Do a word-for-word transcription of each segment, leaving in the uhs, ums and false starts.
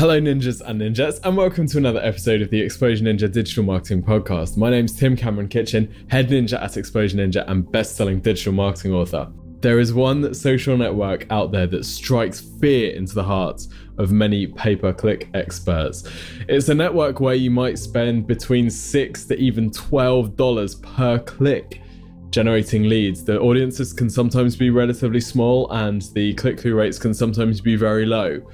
Hello ninjas and ninjas, and welcome to another episode of the Explosion Ninja Digital Marketing Podcast. My name's Tim Cameron Kitchen, head ninja at Explosion Ninja and best-selling digital marketing author. There is one social network out there that strikes fear into the hearts of many pay-per-click experts. It's a network where you might spend between six to even twelve dollars per click generating leads. The audiences can sometimes be relatively small and the click-through rates can sometimes be very low.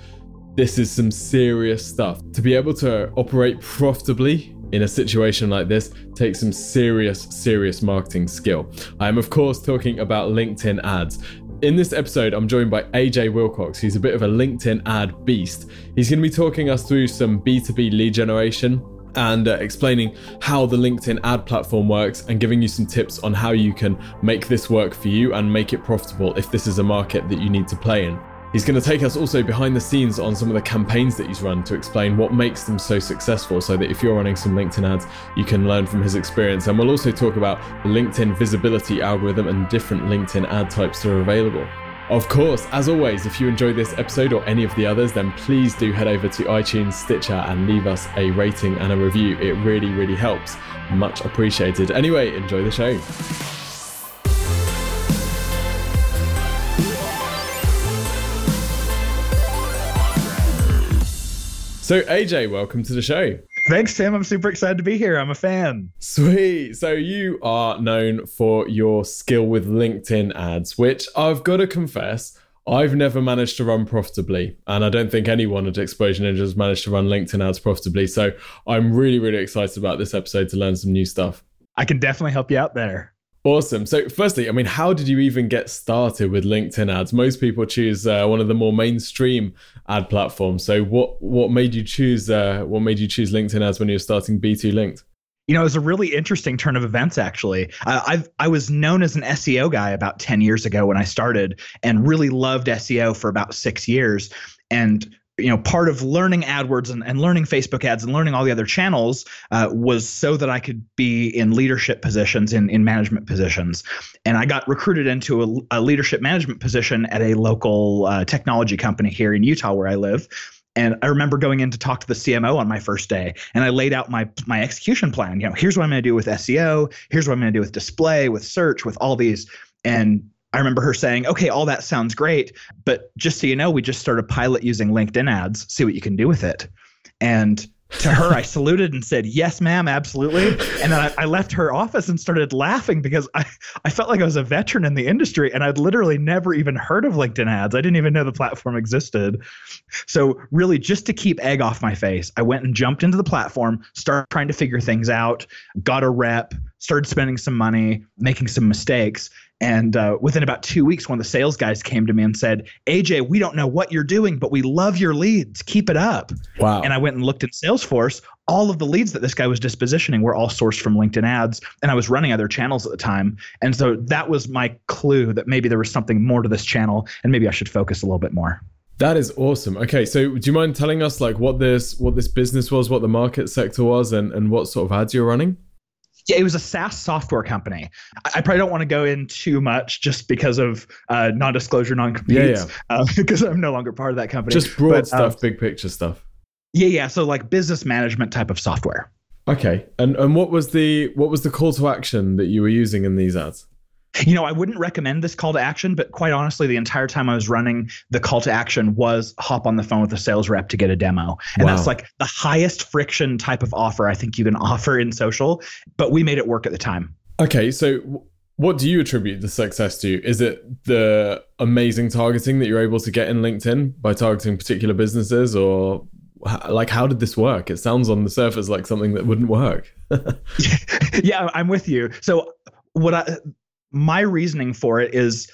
This is some serious stuff. To be able to operate profitably in a situation like this takes some serious, serious marketing skill. I am, of course, talking about LinkedIn ads. In this episode, I'm joined by A J Wilcox, who's a bit of a LinkedIn ad beast. He's going to be talking us through some B two B lead generation and uh, explaining how the LinkedIn ad platform works and giving you some tips on how you can make this work for you and make it profitable if this is a market that you need to play in. He's going to take us also behind the scenes on some of the campaigns that he's run to explain what makes them so successful, so that if you're running some LinkedIn ads, you can learn from his experience. And we'll also talk about the LinkedIn visibility algorithm and different LinkedIn ad types that are available. Of course, as always, if you enjoyed this episode or any of the others, then please do head over to iTunes, Stitcher, and leave us a rating and a review. It really, really helps. Much appreciated. Anyway, enjoy the show. So A J, welcome to the show. Thanks, Tim. I'm super excited to be here. I'm a fan. Sweet. So you are known for your skill with LinkedIn ads, which I've got to confess, I've never managed to run profitably. And I don't think anyone at Explosion Ninja has managed to run LinkedIn ads profitably. So I'm really, really excited about this episode to learn some new stuff. I can definitely help you out there. Awesome. So firstly, I mean, how did you even get started with LinkedIn ads? Most people choose uh, one of the more mainstream ad platforms. So what what made you choose uh, what made you choose LinkedIn ads when you were starting B two linked? You know, it was a really interesting turn of events, actually. Uh, I've, I was known as an S E O guy about ten years ago when I started, and really loved S E O for about six years. And you know, part of learning AdWords and, and learning Facebook ads and learning all the other channels uh, was so that I could be in leadership positions, in, in management positions. And I got recruited into a, a leadership management position at a local uh, technology company here in Utah where I live. And I remember going in to talk to the C M O on my first day, and I laid out my my execution plan. You know, here's what I'm going to do with S E O. Here's what I'm going to do with display, with search, with all these. And I remember her saying, okay, all that sounds great, but just so you know, we just started pilot using LinkedIn ads, see what you can do with it. And to her, I saluted and said, yes, ma'am, absolutely. And then I, I left her office and started laughing because I, I felt like I was a veteran in the industry and I'd literally never even heard of LinkedIn ads. I didn't even know the platform existed. So really just to keep egg off my face, I went and jumped into the platform, started trying to figure things out, got a rep, started spending some money, making some mistakes. And uh, within about two weeks, one of the sales guys came to me and said, A J, we don't know what you're doing, but we love your leads. Keep it up. Wow. And I went and looked at Salesforce. All of the leads that this guy was dispositioning were all sourced from LinkedIn ads. And I was running other channels at the time. And so that was my clue that maybe there was something more to this channel and maybe I should focus a little bit more. That is awesome. Okay, so do you mind telling us like what this what this business was, what the market sector was, and, and what sort of ads you're running? Yeah, it was a SaaS software company. I probably don't want to go in too much just because of uh, non-disclosure, non-competes, yeah, yeah. Uh, because I'm no longer part of that company. Just broad but, stuff, um, big picture stuff. Yeah, yeah. So like business management type of software. Okay, and and what was the what was the call to action that you were using in these ads? You know, I wouldn't recommend this call to action, but quite honestly, the entire time I was running, the call to action was hop on the phone with a sales rep to get a demo. And wow. That's like the highest friction type of offer I think you can offer in social, but we made it work at the time. Okay. So what do you attribute the success to? Is it the amazing targeting that you're able to get in LinkedIn by targeting particular businesses, or like how did this work? It sounds on the surface like something that wouldn't work. Yeah, I'm with you. So what I... My reasoning for it is,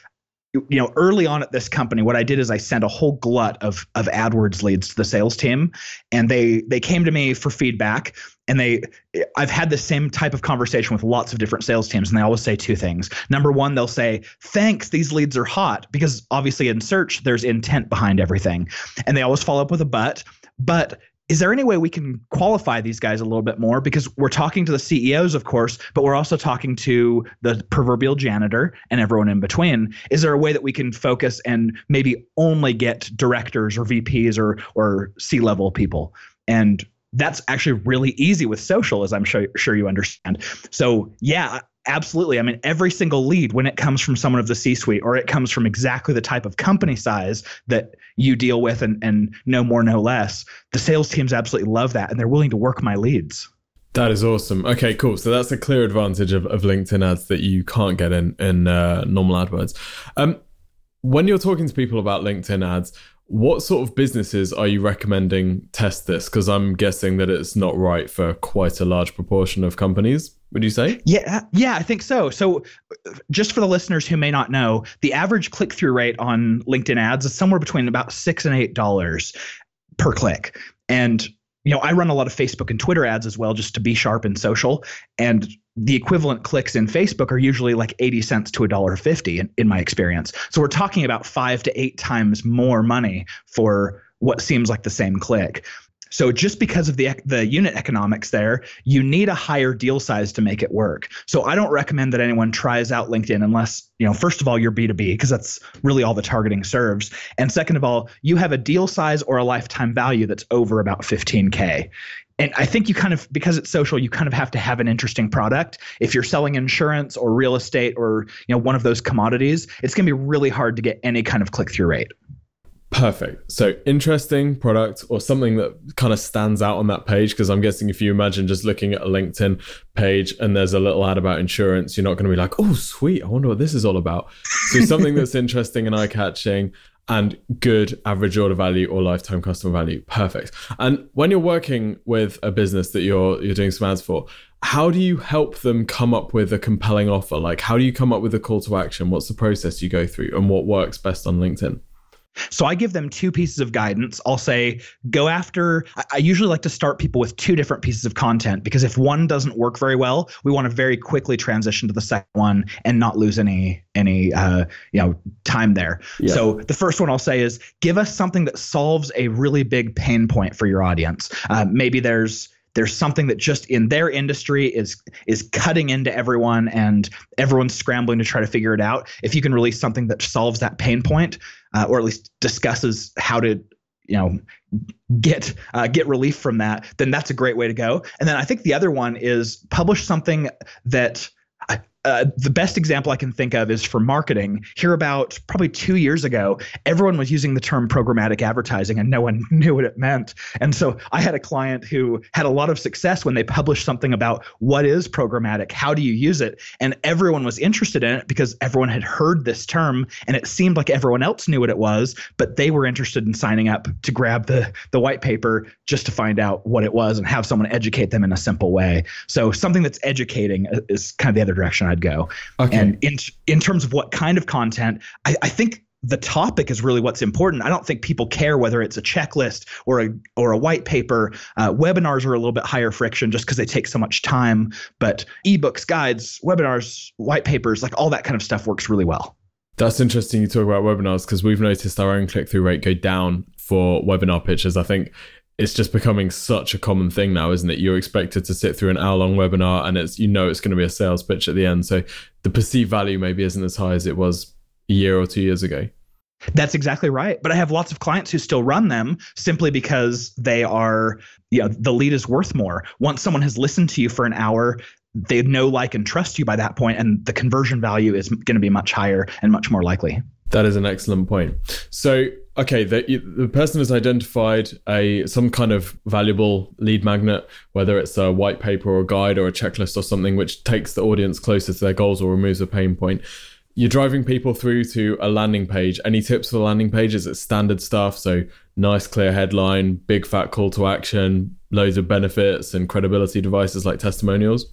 you know, early on at this company, what I did is I sent a whole glut of of AdWords leads to the sales team, and they they came to me for feedback. And they, I've had the same type of conversation with lots of different sales teams, and they always say two things. Number one, they'll say, thanks, these leads are hot, because obviously in search, there's intent behind everything. And they always follow up with a but, but is there any way we can qualify these guys a little bit more? Because we're talking to the C E Os, of course, but we're also talking to the proverbial janitor and everyone in between. Is there a way that we can focus and maybe only get directors or V Ps or or C-level people? And that's actually really easy with social, as I'm sure, sure you understand. So yeah, absolutely. I mean, every single lead, when it comes from someone of the C-suite, or it comes from exactly the type of company size that you deal with and, and no more, no less, the sales teams absolutely love that. And they're willing to work my leads. That is awesome. Okay, cool. So that's a clear advantage of, of LinkedIn ads that you can't get in, in uh, normal AdWords. Um, when you're talking to people about LinkedIn ads, what sort of businesses are you recommending test this? Because I'm guessing that it's not right for quite a large proportion of companies, would you say? Yeah, yeah, I think so. So just for the listeners who may not know, the average click-through rate on LinkedIn ads is somewhere between about six dollars and eight dollars per click. And, you know, I run a lot of Facebook and Twitter ads as well, just to be sharp in social. And the equivalent clicks in Facebook are usually like eighty cents to a dollar fifty in, in my experience. So we're talking about five to eight times more money for what seems like the same click. So just because of the the unit economics there, you need a higher deal size to make it work. So I don't recommend that anyone tries out LinkedIn unless, you know, first of all, you're B two B, because that's really all the targeting serves. And second of all, you have a deal size or a lifetime value that's over about fifteen K. And I think you kind of, because it's social, you kind of have to have an interesting product. If you're selling insurance or real estate or, you know, one of those commodities, it's going to be really hard to get any kind of click-through rate. Perfect. So interesting product or something that kind of stands out on that page, because I'm guessing if you imagine just looking at a LinkedIn page and there's a little ad about insurance, you're not going to be like, oh, sweet, I wonder what this is all about. So something that's interesting and eye-catching and good average order value or lifetime customer value. Perfect. And when you're working with a business that you're you're doing some ads for, how do you help them come up with a compelling offer? Like, how do you come up with a call to action? What's the process you go through and what works best on LinkedIn? So I give them two pieces of guidance. I'll say, go after, I usually like to start people with two different pieces of content, because if one doesn't work very well, we want to very quickly transition to the second one and not lose any, any, uh, you know, time there. Yeah. So the first one I'll say is, give us something that solves a really big pain point for your audience. Uh, maybe there's, There's something that just in their industry is is cutting into everyone and everyone's scrambling to try to figure it out. If you can release something that solves that pain point, uh, or at least discusses how to, you know, get uh, get relief from that, then that's a great way to go. And then I think the other one is publish something that I, Uh, the best example I can think of is for marketing. Here about probably two years ago, everyone was using the term programmatic advertising and no one knew what it meant. And so I had a client who had a lot of success when they published something about what is programmatic, how do you use it? And everyone was interested in it because everyone had heard this term and it seemed like everyone else knew what it was, but they were interested in signing up to grab the, the white paper just to find out what it was and have someone educate them in a simple way. So something that's educating is kind of the other direction I I'd go. Okay. And in in terms of what kind of content, I, I think the topic is really what's important. I don't think people care whether it's a checklist or a or a white paper. Uh, webinars are a little bit higher friction just because they take so much time. But ebooks, guides, webinars, white papers, like all that kind of stuff works really well. That's interesting you talk about webinars, because we've noticed our own click-through rate go down for webinar pitches. I think it's just becoming such a common thing now, isn't it? You're expected to sit through an hour-long webinar and it's, you know, it's going to be a sales pitch at the end. So the perceived value maybe isn't as high as it was a year or two years ago. That's exactly right. But I have lots of clients who still run them simply because they are, you know, the lead is worth more. Once someone has listened to you for an hour, they know, like, and trust you by that point, and the conversion value is going to be much higher and much more likely. That is an excellent point. So, okay, the, the person has identified a some kind of valuable lead magnet, whether it's a white paper or a guide or a checklist or something, which takes the audience closer to their goals or removes a pain point. You're driving people through to a landing page. Any tips for the landing page? Is it standard stuff? So nice, clear headline, big fat call to action, loads of benefits and credibility devices like testimonials.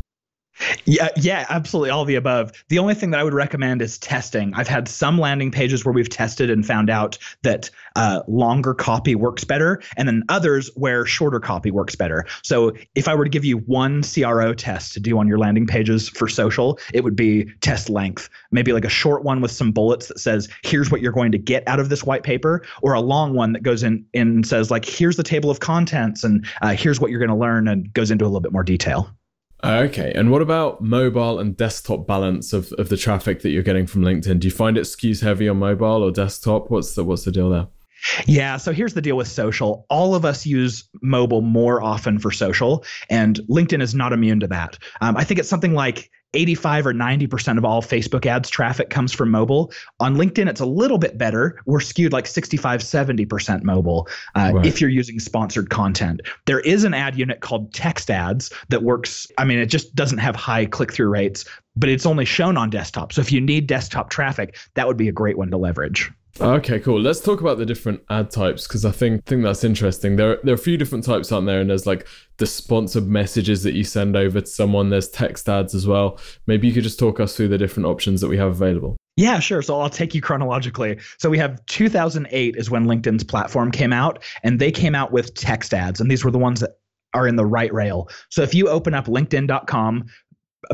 Yeah, yeah, absolutely. All the above. The only thing that I would recommend is testing. I've had some landing pages where we've tested and found out that uh, longer copy works better, and then others where shorter copy works better. So if I were to give you one C R O test to do on your landing pages for social, it would be test length, maybe like a short one with some bullets that says, here's what you're going to get out of this white paper, or a long one that goes in, in and says, like, here's the table of contents, and uh, here's what you're going to learn, and goes into a little bit more detail. Okay. And what about mobile and desktop balance of, of the traffic that you're getting from LinkedIn? Do you find it skews heavy on mobile or desktop? What's the, what's the deal there? Yeah. So here's the deal with social. All of us use mobile more often for social, and LinkedIn is not immune to that. Um, I think it's something like eighty-five or ninety percent of all Facebook ads traffic comes from mobile. On LinkedIn, it's a little bit better. We're skewed like sixty-five, seventy percent mobile uh, right. if you're using sponsored content. There is an ad unit called text ads that works. I mean, it just doesn't have high click-through rates, but it's only shown on desktop. So if you need desktop traffic, that would be a great one to leverage. Okay, cool. Let's talk about the different ad types, because I think think that's interesting. There, there are a few different types out there, and there's like the sponsored messages that you send over to someone. There's text ads as well. Maybe you could just talk us through the different options that we have available. Yeah, sure. So I'll take you chronologically. So we have two thousand eight is when LinkedIn's platform came out, and they came out with text ads, and these were the ones that are in the right rail. So if you open up LinkedIn dot com,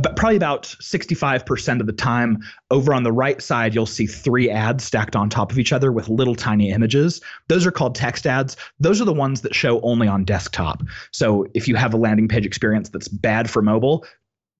But probably about sixty-five percent of the time, over on the right side, you'll see three ads stacked on top of each other with little tiny images. Those are called text ads. Those are the ones that show only on desktop. So if you have a landing page experience that's bad for mobile,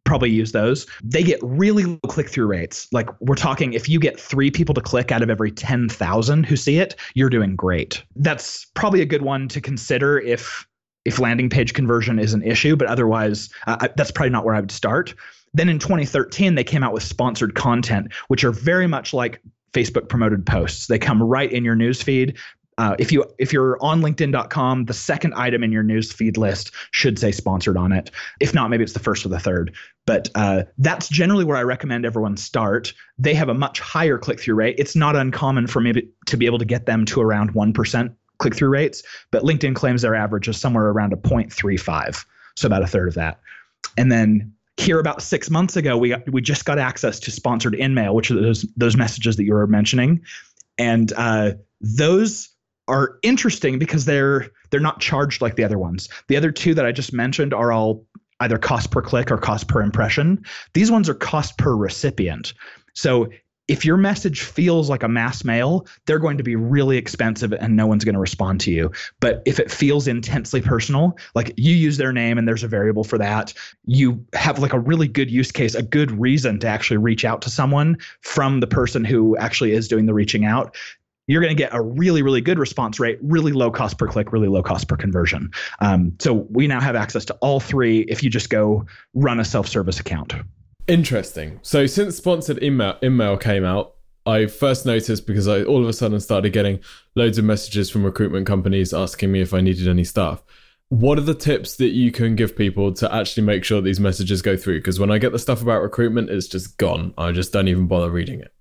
probably use those. They get really low click-through rates. Like, we're talking, if you get three people to click out of every ten thousand who see it, you're doing great. That's probably a good one to consider if... if landing page conversion is an issue, but otherwise, uh, I, that's probably not where I would start. Then in twenty thirteen, they came out with sponsored content, which are very much like Facebook promoted posts. They come right in your newsfeed. Uh, if you, if you're on LinkedIn dot com, the second item in your newsfeed list should say sponsored on it. If not, maybe it's the first or the third. But uh, that's generally where I recommend everyone start. They have a much higher click-through rate. It's not uncommon for me to be able to get them to around one percent. Click-through rates, but LinkedIn claims their average is somewhere around a zero point three five, so about a third of that. And then here about six months ago, we got, we just got access to sponsored in-mail, which are those, those messages that you were mentioning. And uh, those are interesting because they're they're not charged like the other ones. The other two that I just mentioned are all either cost per click or cost per impression. These ones are cost per recipient. So if your message feels like a mass mail, they're going to be really expensive and no one's going to respond to you. But if it feels intensely personal, like you use their name and there's a variable for that, you have like a really good use case, a good reason to actually reach out to someone from the person who actually is doing the reaching out, you're going to get a really, really good response rate, really low cost per click, really low cost per conversion. Um, so we now have access to all three if you just go run a self-service account. Interesting. So since sponsored email email came out, I first noticed because I all of a sudden started getting loads of messages from recruitment companies asking me if I needed any staff. What are the tips that you can give people to actually make sure these messages go through? Because when I get the stuff about recruitment, it's just gone. I just don't even bother reading it.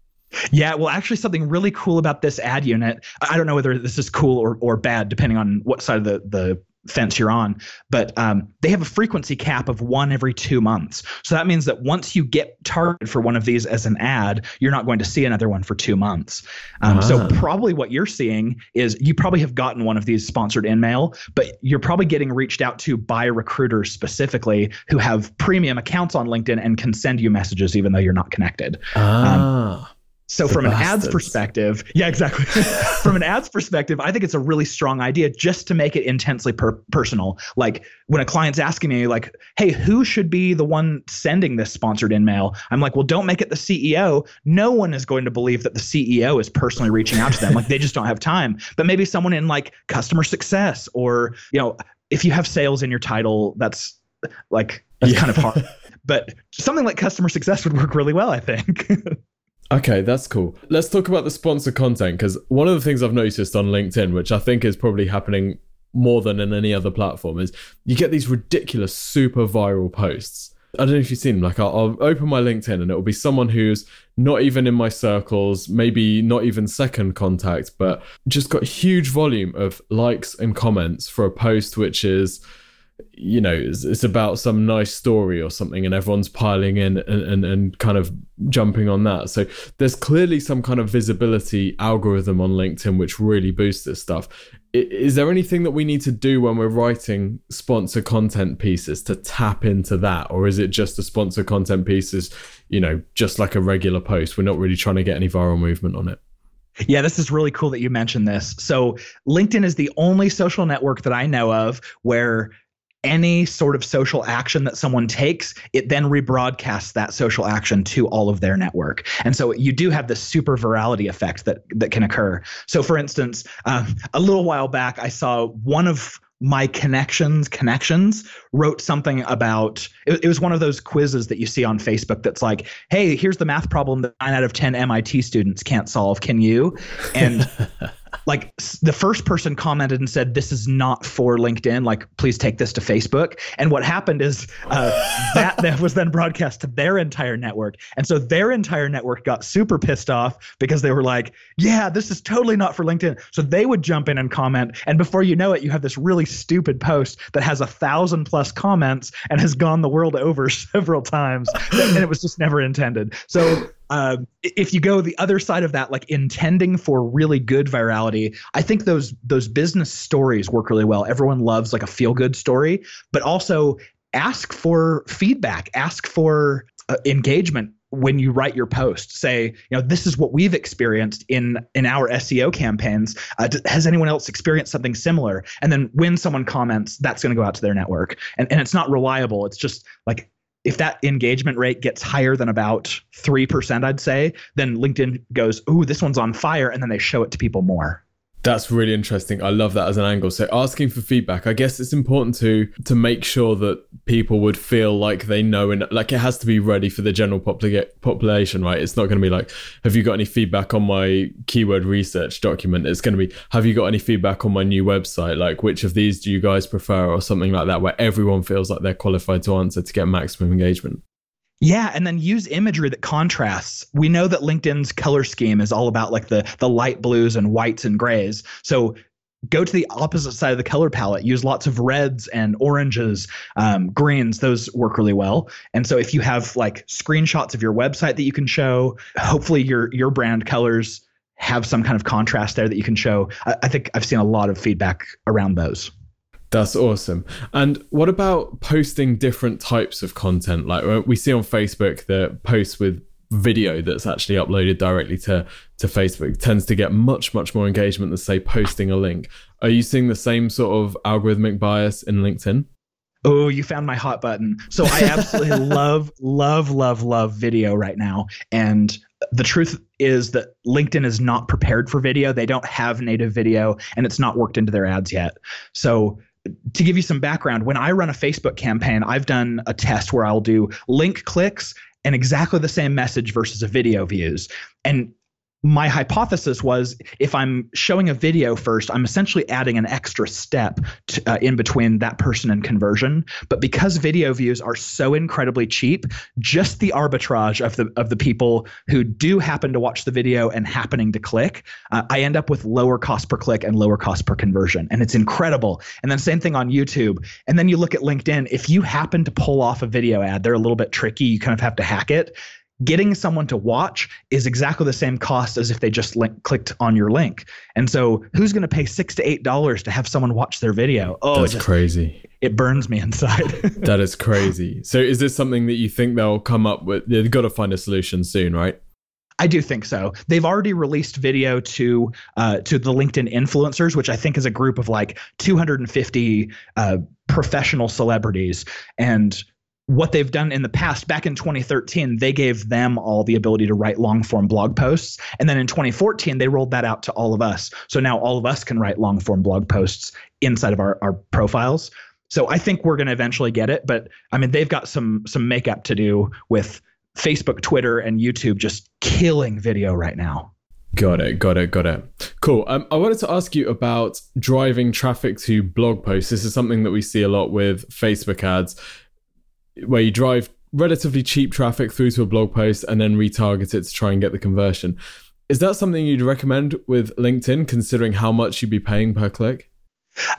Yeah, well, actually something really cool about this ad unit, I don't know whether this is cool or, or bad, depending on what side of the, the fence you're on, but um, they have a frequency cap of one every two months. So that means that once you get targeted for one of these as an ad, you're not going to see another one for two months. Um, ah. So probably what you're seeing is you probably have gotten one of these sponsored in mail, but you're probably getting reached out to by recruiters specifically who have premium accounts on LinkedIn and can send you messages even though you're not connected. Ah. Um, So from an ads perspective, yeah, exactly. From an ads perspective, I think it's a really strong idea just to make it intensely per- personal. Like when a client's asking me like, hey, who should be the one sending this sponsored in mail? I'm like, well, don't make it the C E O. No one is going to believe that the C E O is personally reaching out to them. Like they just don't have time. But maybe someone in like customer success or, you know, if you have sales in your title, that's like, that's yeah. kind of hard. But something like customer success would work really well, I think. Okay, that's cool. Let's talk about the sponsored content, because one of the things I've noticed on LinkedIn, which I think is probably happening more than in any other platform, is you get these ridiculous super viral posts. I don't know if you've seen them. Like I'll, I'll open my LinkedIn and it'll be someone who's not even in my circles, maybe not even second contact, but just got huge volume of likes and comments for a post, which is you know, it's, it's about some nice story or something, and everyone's piling in and, and, and kind of jumping on that. So there's clearly some kind of visibility algorithm on LinkedIn which really boosts this stuff. Is there anything that we need to do when we're writing sponsor content pieces to tap into that? Or is it just the sponsor content pieces, you know, just like a regular post? We're not really trying to get any viral movement on it. Yeah, this is really cool that you mentioned this. So LinkedIn is the only social network that I know of where any sort of social action that someone takes, it then rebroadcasts that social action to all of their network. And so you do have this super virality effect that that can occur. So for instance, uh, a little while back, I saw one of my connections connections wrote something about, it, it was one of those quizzes that you see on Facebook that's like, hey, here's the math problem that nine out of ten M I T students can't solve, can you? And like the first person commented and said, this is not for LinkedIn, like please take this to Facebook. And what happened is uh, that, that was then broadcast to their entire network. And so their entire network got super pissed off because they were like, yeah, this is totally not for LinkedIn. So they would jump in and comment. And before you know it, you have this really stupid post that has a thousand plus comments and has gone the world over several times. And it was just never intended. So Uh, if you go the other side of that, like intending for really good virality, I think those those business stories work really well. Everyone loves like a feel-good story, but also ask for feedback, ask for uh, engagement when you write your post. Say, you know, this is what we've experienced in in our S E O campaigns. Uh, has anyone else experienced something similar? And then when someone comments, that's going to go out to their network. And and it's not reliable. It's just like, if that engagement rate gets higher than about three percent, I'd say, then LinkedIn goes, ooh, this one's on fire. And then they show it to people more. That's really interesting. I love that as an angle. So asking for feedback, I guess it's important to to make sure that people would feel like they know, and like it has to be ready for the general popul- population, right? It's not going to be like, have you got any feedback on my keyword research document? It's going to be, have you got any feedback on my new website? Like, which of these do you guys prefer, or something like that, where everyone feels like they're qualified to answer to get maximum engagement. Yeah, and then use imagery that contrasts. We know that LinkedIn's color scheme is all about like the the light blues and whites and grays. So go to the opposite side of the color palette. Use lots of reds and oranges, um, greens. Those work really well. And so if you have like screenshots of your website that you can show, hopefully your your brand colors have some kind of contrast there that you can show. I, I think I've seen a lot of feedback around those. That's awesome. And what about posting different types of content? Like we see on Facebook, the posts with video that's actually uploaded directly to, to Facebook tends to get much, much more engagement than, say, posting a link. Are you seeing the same sort of algorithmic bias in LinkedIn? Oh, you found my hot button. So I absolutely love, love, love, love video right now. And the truth is that LinkedIn is not prepared for video. They don't have native video, and it's not worked into their ads yet. So to give you some background, when I run a Facebook campaign, I've done a test where I'll do link clicks and exactly the same message versus a video views. And my hypothesis was, if I'm showing a video first, I'm essentially adding an extra step to, uh, in between that person and conversion. But because video views are so incredibly cheap, just the arbitrage of the of the people who do happen to watch the video and happening to click, uh, I end up with lower cost per click and lower cost per conversion. And it's incredible. And then same thing on YouTube. And then you look at LinkedIn. If you happen to pull off a video ad, they're a little bit tricky. You kind of have to hack it. Getting someone to watch is exactly the same cost as if they just link, clicked on your link. And so who's going to pay six to eight dollars to have someone watch their video? Oh, that's just crazy. It burns me inside. That is crazy. So is this something that you think they'll come up with? They've got to find a solution soon, right? I do think so. They've already released video to uh, to the LinkedIn influencers, which I think is a group of like two hundred fifty uh, professional celebrities. And what they've done in the past, back in twenty thirteen, they gave them all the ability to write long-form blog posts. And then in twenty fourteen, they rolled that out to all of us. So now all of us can write long-form blog posts inside of our, our profiles. So I think we're going to eventually get it. But I mean, they've got some some makeup to do with Facebook, Twitter, and YouTube just killing video right now. Got it, got it, got it. Cool. Um, I wanted to ask you about driving traffic to blog posts. This is something that we see a lot with Facebook ads, where you drive relatively cheap traffic through to a blog post and then retarget it to try and get the conversion. Is that something you'd recommend with LinkedIn, considering how much you'd be paying per click?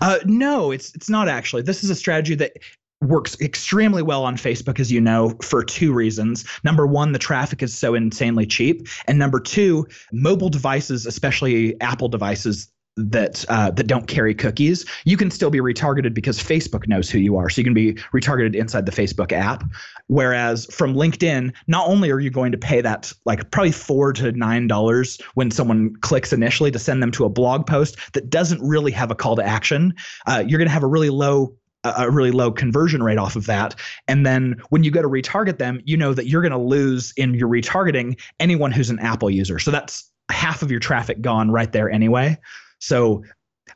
Uh, no, it's it's not actually. This is a strategy that works extremely well on Facebook, as you know, for two reasons. Number one, the traffic is so insanely cheap. And number two, mobile devices, especially Apple devices that uh, that don't carry cookies, you can still be retargeted because Facebook knows who you are. So you can be retargeted inside the Facebook app. Whereas from LinkedIn, not only are you going to pay that like probably four to nine dollars when someone clicks initially to send them to a blog post that doesn't really have a call to action, uh, you're going to have a really low a really low conversion rate off of that. And then when you go to retarget them, you know that you're going to lose in your retargeting anyone who's an Apple user. So that's half of your traffic gone right there anyway. So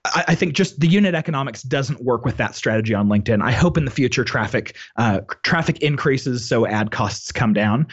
I, I think just the unit economics doesn't work with that strategy on LinkedIn. I hope in the future traffic uh, traffic increases so ad costs come down.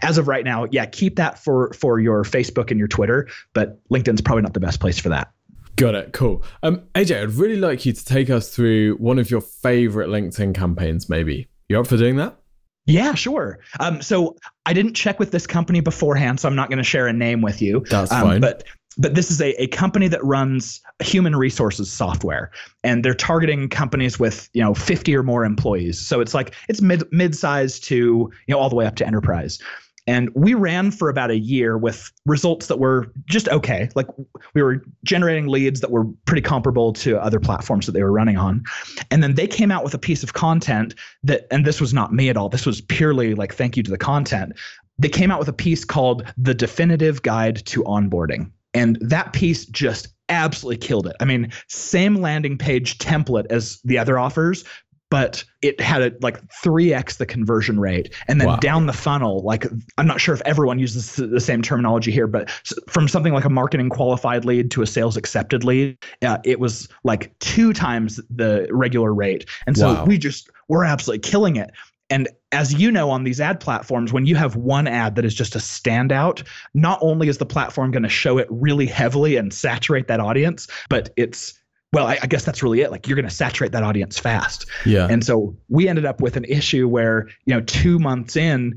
As of right now, yeah, keep that for for your Facebook and your Twitter, but LinkedIn's probably not the best place for that. Got it. Cool. Um, A J, I'd really like you to take us through one of your favorite LinkedIn campaigns, maybe. You up for doing that? Yeah, sure. Um, so I didn't check with this company beforehand, so I'm not going to share a name with you. That's um, fine. But But this is a, a company that runs human resources software, and they're targeting companies with, you know, fifty or more employees. So it's like it's mid mid-size to, you know, all the way up to enterprise. And we ran for about a year with results that were just okay. Like we were generating leads that were pretty comparable to other platforms that they were running on. And then they came out with a piece of content that, and this was not me at all, this was purely like thank you to the content. They came out with a piece called The Definitive Guide to Onboarding. And that piece just absolutely killed it. I mean, same landing page template as the other offers, but it had a, like three x the conversion rate. And then wow. Down the funnel, like I'm not sure if everyone uses the same terminology here, but from something like a marketing qualified lead to a sales accepted lead, uh, it was like two times the regular rate. And so wow. we just we're absolutely killing it. And as you know, on these ad platforms, when you have one ad that is just a standout, not only is the platform going to show it really heavily and saturate that audience, but it's, well, I, I guess that's really it. Like you're going to saturate that audience fast. Yeah. And so we ended up with an issue where, you know, two months in,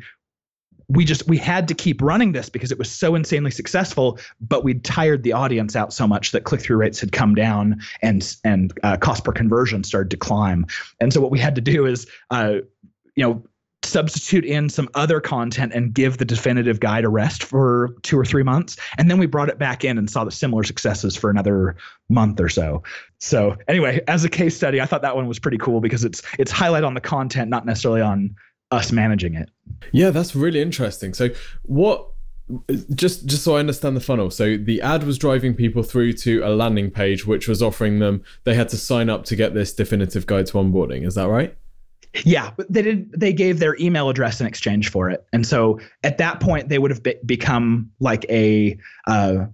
we just, we had to keep running this because it was so insanely successful, but we'd tired the audience out so much that click-through rates had come down and, and uh, cost per conversion started to climb. And so what we had to do is, uh, you know, substitute in some other content and give the definitive guide a rest for two or three months. And then we brought it back in and saw the similar successes for another month or so. So anyway, as a case study, I thought that one was pretty cool because it's it's highlight on the content, not necessarily on us managing it. Yeah, that's really interesting. So what, just just so I understand the funnel. So the ad was driving people through to a landing page, which was offering them, they had to sign up to get this definitive guide to onboarding. Is that right? Yeah, but they did. They gave their email address in exchange for it, and so at that point they would have be- become like a uh,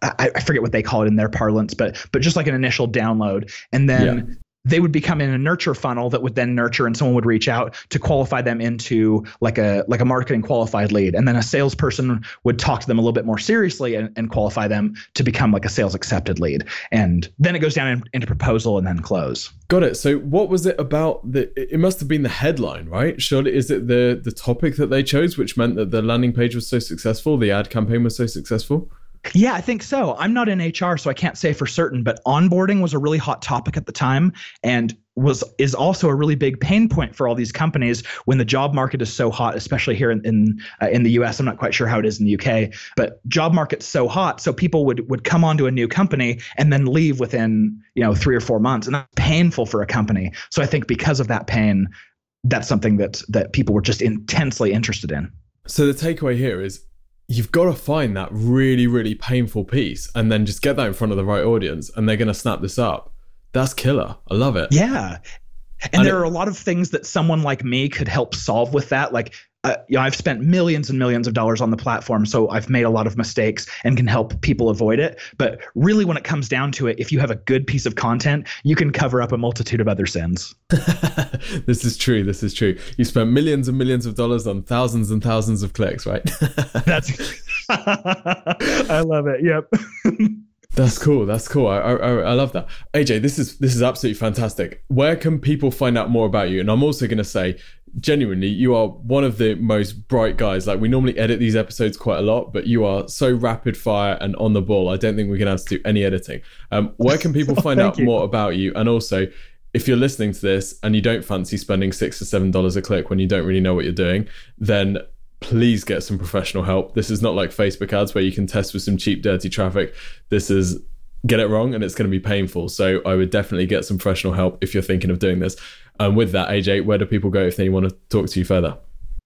I, I forget what they call it in their parlance, but but just like an initial download, and then yeah. they would become in a nurture funnel that would then nurture, and someone would reach out to qualify them into like a like a marketing qualified lead, and then a salesperson would talk to them a little bit more seriously and, and qualify them to become like a sales accepted lead, and then it goes down in, into proposal and then close. Got it. So what was it about? The, it must have been the headline, right? Surely, is it the the topic that they chose, which meant that the landing page was so successful, the ad campaign was so successful? Yeah, I think so. I'm not in H R, so I can't say for certain, but onboarding was a really hot topic at the time and was is also a really big pain point for all these companies when the job market is so hot, especially here in in, uh, in the U S. I'm not quite sure how it is in the U K, but job market's so hot, so people would would come onto a new company and then leave within, you know, three or four months, and that's painful for a company. So I think because of that pain, that's something that that people were just intensely interested in. So the takeaway here is you've got to find that really, really painful piece and then just get that in front of the right audience and they're going to snap this up. That's killer. I love it. Yeah. And, and there it, are a lot of things that someone like me could help solve with that. Like, uh, you know, I've spent millions and millions of dollars on the platform, so I've made a lot of mistakes and can help people avoid it. But really, when it comes down to it, if you have a good piece of content, you can cover up a multitude of other sins. This is true. This is true. You spent millions and millions of dollars on thousands and thousands of clicks, right? That's. I love it. Yep. That's cool. That's cool. I, I I love that. A J, this is this is absolutely fantastic. Where can people find out more about you? And I'm also going to say genuinely, you are one of the most bright guys. Like, we normally edit these episodes quite a lot, but you are so rapid fire and on the ball. I don't think we're gonna have to do any editing. Um, where can people find oh, out you. more about you? And also, if you're listening to this and you don't fancy spending six or seven dollars a click when you don't really know what you're doing, then please get some professional help. This is not like Facebook ads where you can test with some cheap, dirty traffic. This is get it wrong and it's going to be painful. So I would definitely get some professional help if you're thinking of doing this. And with that, A J, where do people go if they want to talk to you further?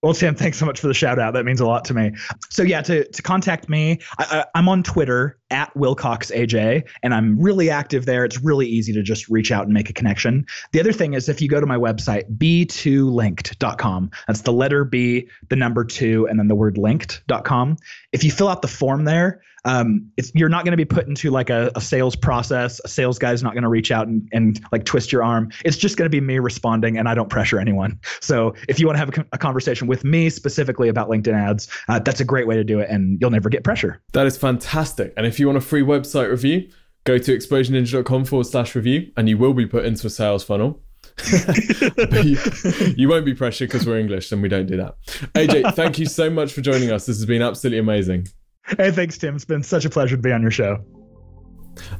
Well, Tim, thanks so much for the shout out. That means a lot to me. So yeah, to, to contact me, I, I, I'm on Twitter at Wilcox A J, and I'm really active there. It's really easy to just reach out and make a connection. The other thing is, if you go to my website, b two linked dot com, that's the letter B, the number two, and then the word linked dot com. If you fill out the form there, Um, it's, you're not going to be put into like a, a sales process. A sales guy's not going to reach out and, and like twist your arm. It's just going to be me responding, and I don't pressure anyone. So if you want to have a, a conversation with me specifically about LinkedIn ads, uh, that's a great way to do it, and you'll never get pressure. That is fantastic. And if you want a free website review, go to explosion ninja dot com forward slash review, and you will be put into a sales funnel. But you, you won't be pressured because we're English and we don't do that. A J, thank you so much for joining us. This has been absolutely amazing. Hey, thanks, Tim. It's been such a pleasure to be on your show.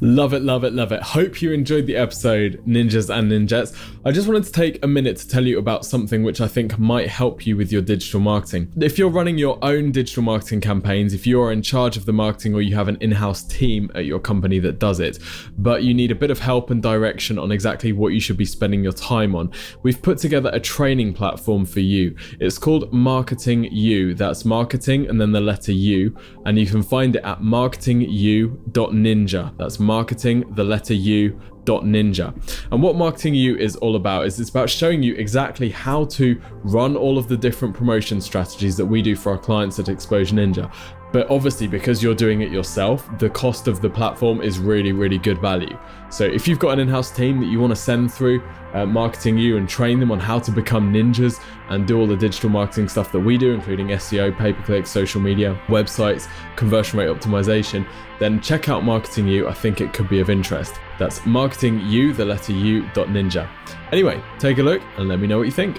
Love it, love it, love it. Hope you enjoyed the episode, Ninjas and Ninjettes. I just wanted to take a minute to tell you about something which I think might help you with your digital marketing. If you're running your own digital marketing campaigns, if you are in charge of the marketing, or you have an in-house team at your company that does it, but you need a bit of help and direction on exactly what you should be spending your time on, we've put together a training platform for you. It's called Marketing You. That's marketing and then the letter U. And you can find it at marketing you dot ninja. That's marketing, the letter U, dot ninja. And what Marketing You is all about is it's about showing you exactly how to run all of the different promotion strategies that we do for our clients at Exposure Ninja. But obviously, because you're doing it yourself, the cost of the platform is really, really good value. So if you've got an in-house team that you want to send through uh, Marketing You and train them on how to become ninjas and do all the digital marketing stuff that we do, including S E O, pay-per-click, social media, websites, conversion rate optimization, then check out Marketing You. I think it could be of interest. That's marketing you, the letter U, dot ninja. Anyway, take a look and let me know what you think.